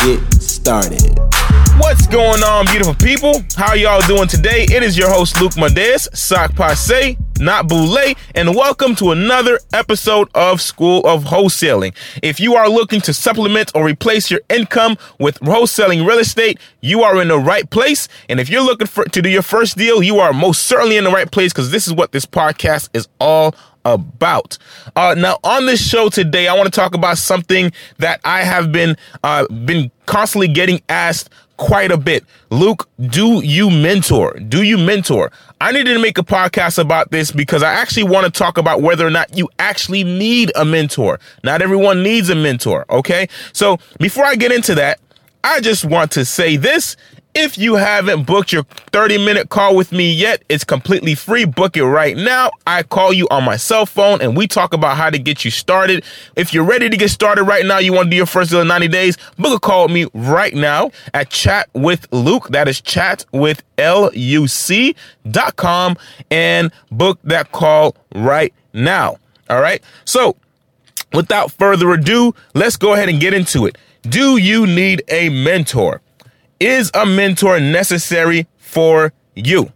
get started. What's going on, beautiful people? How y'all doing today? It is your host, Luke Madez, sock passe, not boule, and welcome to another episode of School of Wholesaling. If you are looking to supplement or replace your income with wholesaling real estate, you are in the right place. And if you're looking to do your first deal, you are most certainly in the right place, because this is what this podcast is all about. Now, on this show today, I want to talk about something that I have been constantly getting asked quite a bit. Luke, do you mentor? Do you mentor? I needed to make a podcast about this because I actually want to talk about whether or not you actually need a mentor. Not everyone needs a mentor, okay? So before I get into that, I just want to say this. If you haven't booked your 30-minute call with me yet, it's completely free. Book it right now. I call you on my cell phone and we talk about how to get you started. If you're ready to get started right now, you want to do your first deal in 90 days, book a call with me right now at Chat with Luke. That is chatwithluc.com, and book that call right now. All right. So without further ado, let's go ahead and get into it. Do you need a mentor? Is a mentor necessary for you?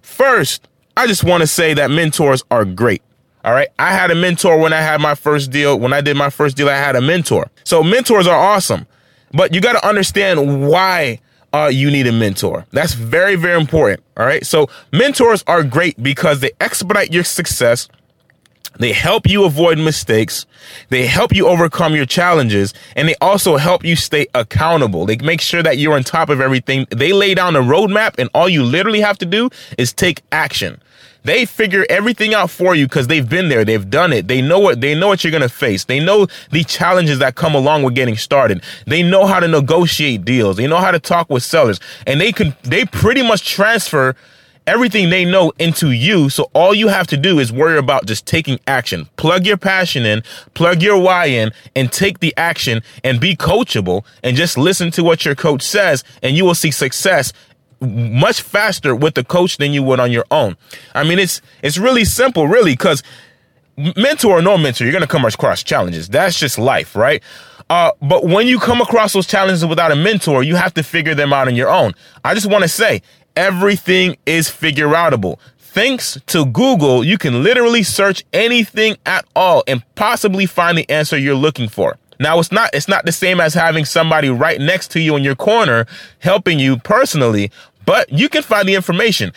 First, I just want to say that mentors are great. All right. I had a mentor when I had my first deal. When I did my first deal, I had a mentor. So mentors are awesome. But you got to understand why you need a mentor. That's very, very important. All right. So mentors are great because they expedite your success. They help you avoid mistakes. They help you overcome your challenges. And they also help you stay accountable. They make sure that you're on top of everything. They lay down a roadmap, and all you literally have to do is take action. They figure everything out for you because they've been there. They've done it. They know what you're going to face. They know the challenges that come along with getting started. They know how to negotiate deals. They know how to talk with sellers. And they pretty much transfer everything they know into you. So all you have to do is worry about just taking action. Plug your passion in, plug your why in, and take the action, and be coachable, and just listen to what your coach says, and you will see success much faster with the coach than you would on your own. I mean, it's really simple, really, because mentor or no mentor, you're going to come across challenges. That's just life, right? But when you come across those challenges without a mentor, you have to figure them out on your own. I just want to say, everything is figure outable. Thanks to Google, you can literally search anything at all and possibly find the answer you're looking for. Now, it's not the same as having somebody right next to you in your corner helping you personally, but you can find the information.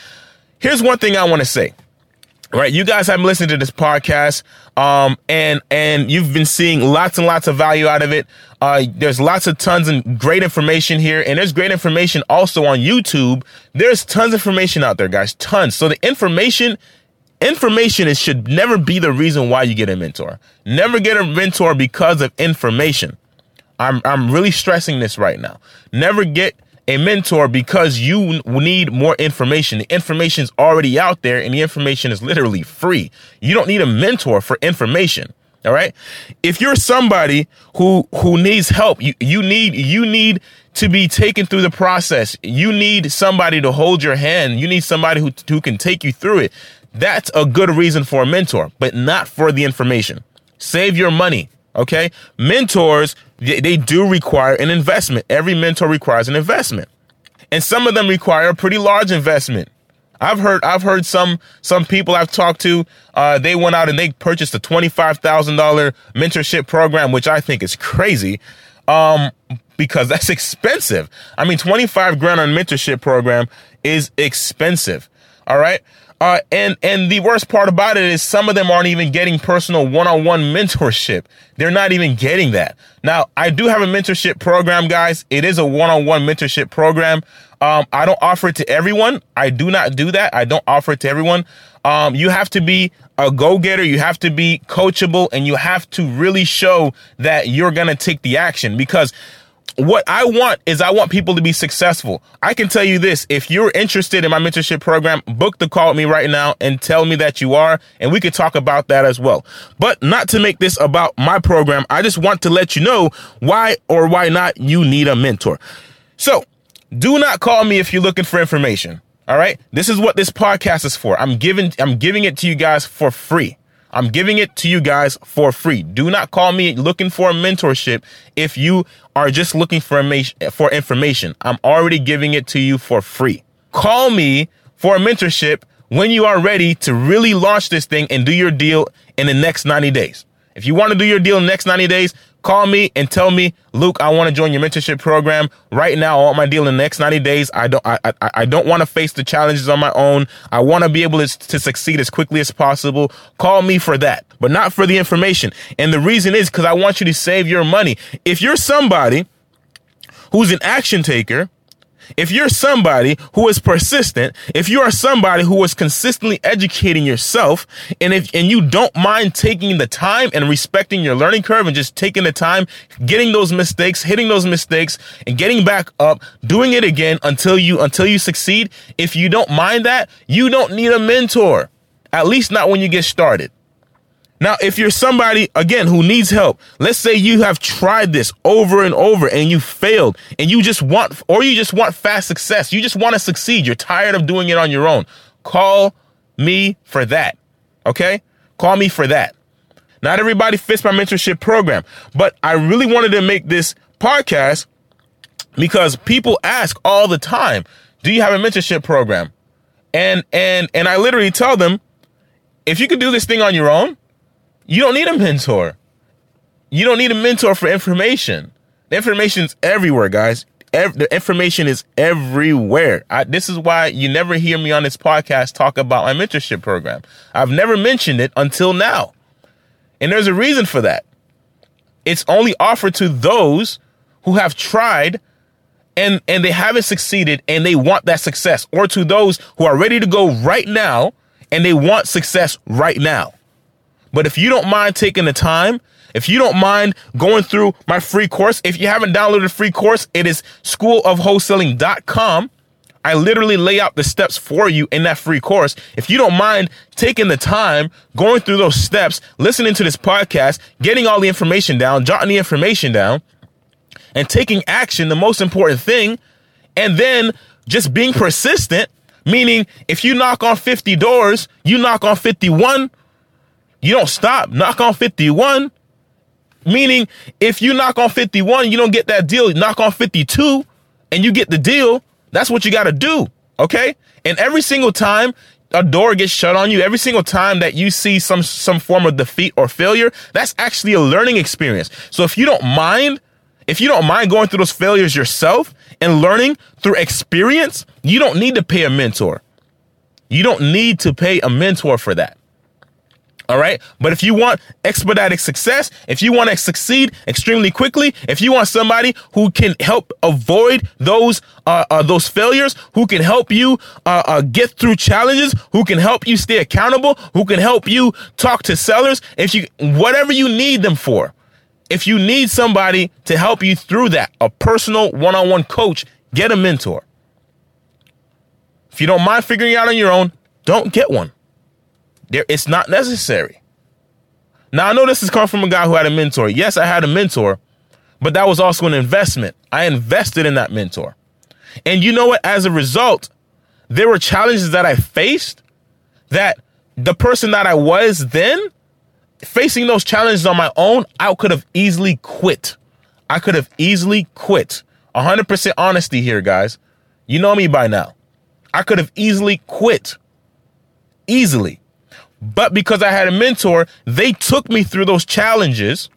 Here's one thing I want to say. Right, you guys have listened to this podcast, and you've been seeing lots and lots of value out of it. There's lots of tons and great information here, and there's great information also on YouTube. There's tons of information out there, guys, tons. So the information should never be the reason why you get a mentor. Never get a mentor because of information. I'm really stressing this right now. Never get a mentor because you need more information. The information's already out there, and the information is literally free. You don't need a mentor for information. All right. If you're somebody who needs help, you need to be taken through the process. You need somebody to hold your hand. You need somebody who can take you through it. That's a good reason for a mentor, but not for the information. Save your money. OK, mentors, they do require an investment. Every mentor requires an investment, and some of them require a pretty large investment. I've heard some people I've talked to, they went out and they purchased a $25,000 mentorship program, which I think is crazy, because that's expensive. I mean, $25,000 on a mentorship program is expensive. All right. And the worst part about it is some of them aren't even getting personal one-on-one mentorship. They're not even getting that. Now, I do have a mentorship program, guys. It is a one-on-one mentorship program. I don't offer it to everyone. I do not do that. I don't offer it to everyone. You have to be a go-getter. You have to be coachable, and you have to really show that you're going to take the action, because What I want is I want people to be successful. I can tell you this. If you're interested in my mentorship program, book the call with me right now and tell me that you are, and we can talk about that as well. But not to make this about my program, I just want to let you know why or why not you need a mentor. So do not call me if you're looking for information. All right. This is what this podcast is for. I'm giving it to you guys for free. I'm giving it to you guys for free. Do not call me looking for a mentorship if you are just looking for information. I'm already giving it to you for free. Call me for a mentorship when you are ready to really launch this thing and do your deal in the next 90 days. If you want to do your deal in the next 90 days, call me and tell me, Luke, I want to join your mentorship program right now. I want my deal in the next 90 days. I don't want to face the challenges on my own. I want to be able to succeed as quickly as possible. Call me for that, but not for the information. And the reason is because I want you to save your money. If you're somebody who's an action taker, if you're somebody who is persistent, if you are somebody who is consistently educating yourself, and you don't mind taking the time and respecting your learning curve and just taking the time, getting those mistakes, hitting those mistakes and getting back up, doing it again until you succeed. If you don't mind that, you don't need a mentor, at least not when you get started. Now, if you're somebody, again, who needs help, let's say you have tried this over and over and you failed and you just want fast success. You just want to succeed. You're tired of doing it on your own. Call me for that. Okay? Call me for that. Not everybody fits my mentorship program, but I really wanted to make this podcast because people ask all the time, do you have a mentorship program? And I literally tell them, if you could do this thing on your own, you don't need a mentor. You don't need a mentor for information. The information's everywhere, guys. The information is everywhere. This is why you never hear me on this podcast talk about my mentorship program. I've never mentioned it until now. And there's a reason for that. It's only offered to those who have tried and they haven't succeeded and they want that success, or to those who are ready to go right now and they want success right now. But if you don't mind taking the time, if you don't mind going through my free course, if you haven't downloaded the free course, it is schoolofwholesaling.com. I literally lay out the steps for you in that free course. If you don't mind taking the time, going through those steps, listening to this podcast, getting all the information down, jotting the information down, and taking action, the most important thing, and then just being persistent, meaning if you knock on 50 doors, you knock on 51. You don't stop, knock on 51, meaning if you knock on 51, you don't get that deal, knock on 52 and you get the deal. That's what you got to do. OK. And every single time a door gets shut on you, every single time that you see some form of defeat or failure, that's actually a learning experience. So if you don't mind going through those failures yourself and learning through experience, you don't need to pay a mentor. You don't need to pay a mentor for that. All right. But if you want expedited success, if you want to succeed extremely quickly, if you want somebody who can help avoid those failures, who can help you get through challenges, who can help you stay accountable, who can help you talk to sellers, whatever you need them for, if you need somebody to help you through that, a personal one-on-one coach, get a mentor. If you don't mind figuring it out on your own, don't get one. It's not necessary. Now, I know this is coming from a guy who had a mentor. Yes, I had a mentor, but that was also an investment. I invested in that mentor. And you know what? As a result, there were challenges that I faced that the person that I was then, facing those challenges on my own, I could have easily quit. 100% honesty here, guys. You know me by now. I could have easily quit. Easily. But because I had a mentor, they took me through those challenges.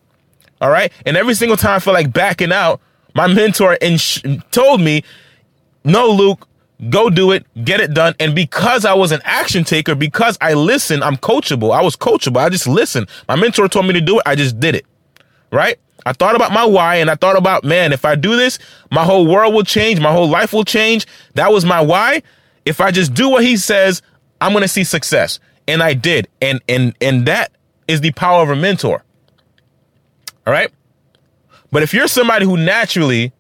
All right. And every single time I felt like backing out, my mentor told me, no, Luke, go do it, get it done. And because I was an action taker, because I listened, I'm coachable. I was coachable. I just listened. My mentor told me to do it. I just did it. Right. I thought about my why and I thought about, man, if I do this, my whole world will change. My whole life will change. That was my why. If I just do what he says, I'm going to see success. And I did. And that is the power of a mentor. All right. But if you're somebody who naturally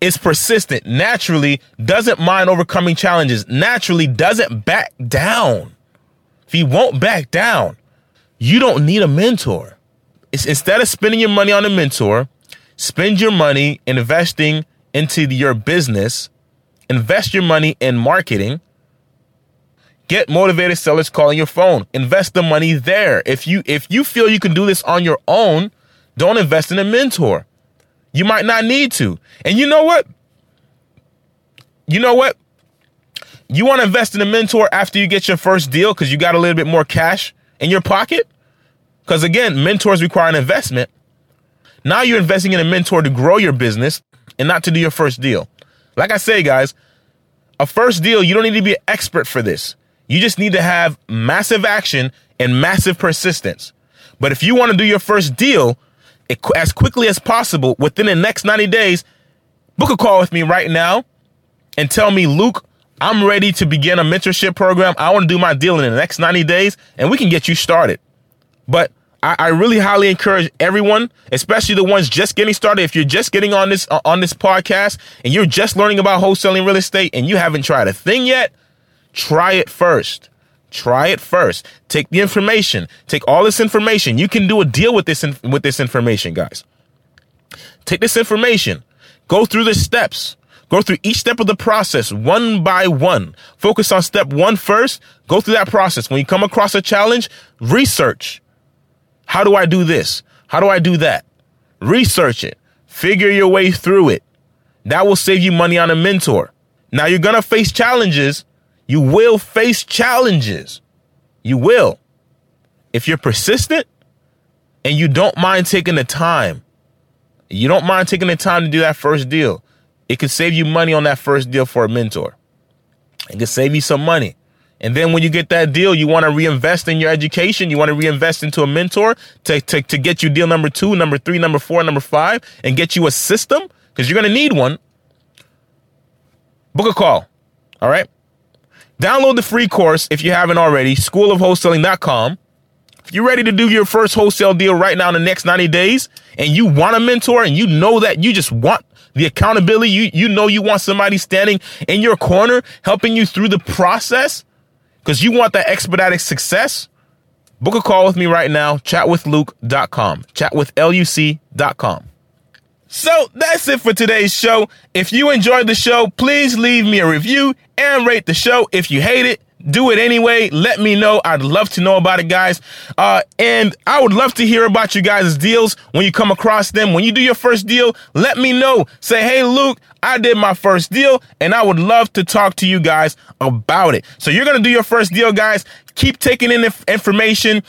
is persistent, naturally doesn't mind overcoming challenges, naturally doesn't back down. If he won't back down, you don't need a mentor. Instead of spending your money on a mentor, spend your money investing into your business, invest your money in marketing, get motivated sellers calling your phone, invest the money there. If you feel you can do this on your own, don't invest in a mentor. You might not need to. And you know what? You want to invest in a mentor after you get your first deal because you got a little bit more cash in your pocket? Because again, mentors require an investment. Now you're investing in a mentor to grow your business and not to do your first deal. Like I say, guys, a first deal, you don't need to be an expert for this. You just need to have massive action and massive persistence. But if you want to do your first deal, as quickly as possible, within the next 90 days, book a call with me right now and tell me, Luke, I'm ready to begin a mentorship program. I want to do my deal in the next 90 days, and we can get you started. But I really highly encourage everyone, especially the ones just getting started. If you're just getting on this podcast and you're just learning about wholesaling real estate and you haven't tried a thing yet, try it first. Try it first. Take the information. Take all this information. You can do a deal with this information, guys. Take this information. Go through the steps. Go through each step of the process one by one. Focus on step one first. Go through that process. When you come across a challenge, research. How do I do this? How do I do that? Research it. Figure your way through it. That will save you money on a mentor. Now you're going to face challenges. You will face challenges. You will. If you're persistent and you don't mind taking the time, you don't mind taking the time to do that first deal. It could save you money on that first deal for a mentor. It could save you some money. And then when you get that deal, you want to reinvest in your education. You want to reinvest into a mentor to get you deal number 2, number 3, number 4, number 5, and get you a system because you're going to need one. Book a call. All right. Download the free course if you haven't already, schoolofwholesaling.com. If you're ready to do your first wholesale deal right now in the next 90 days and you want a mentor and you know that you just want the accountability, you know you want somebody standing in your corner helping you through the process because you want that expedited success, book a call with me right now, chatwithluc.com, chatwithluc.com. So that's it for today's show. If you enjoyed the show, please leave me a review and rate the show. If you hate it, do it anyway. Let me know. I'd love to know about it, guys. And I would love to hear about you guys' deals when you come across them. When you do your first deal, let me know. Say, hey, Luke, I did my first deal, and I would love to talk to you guys about it. So you're going to do your first deal, guys. Keep taking in information.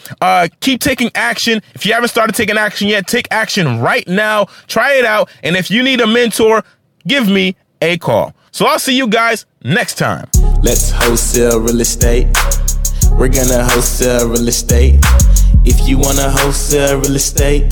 Keep taking action. If you haven't started taking action yet, take action right now. Try it out. And if you need a mentor, give me a call. So I'll see you guys next time. Let's wholesale real estate. We're gonna wholesale real estate. If you wanna wholesale real estate,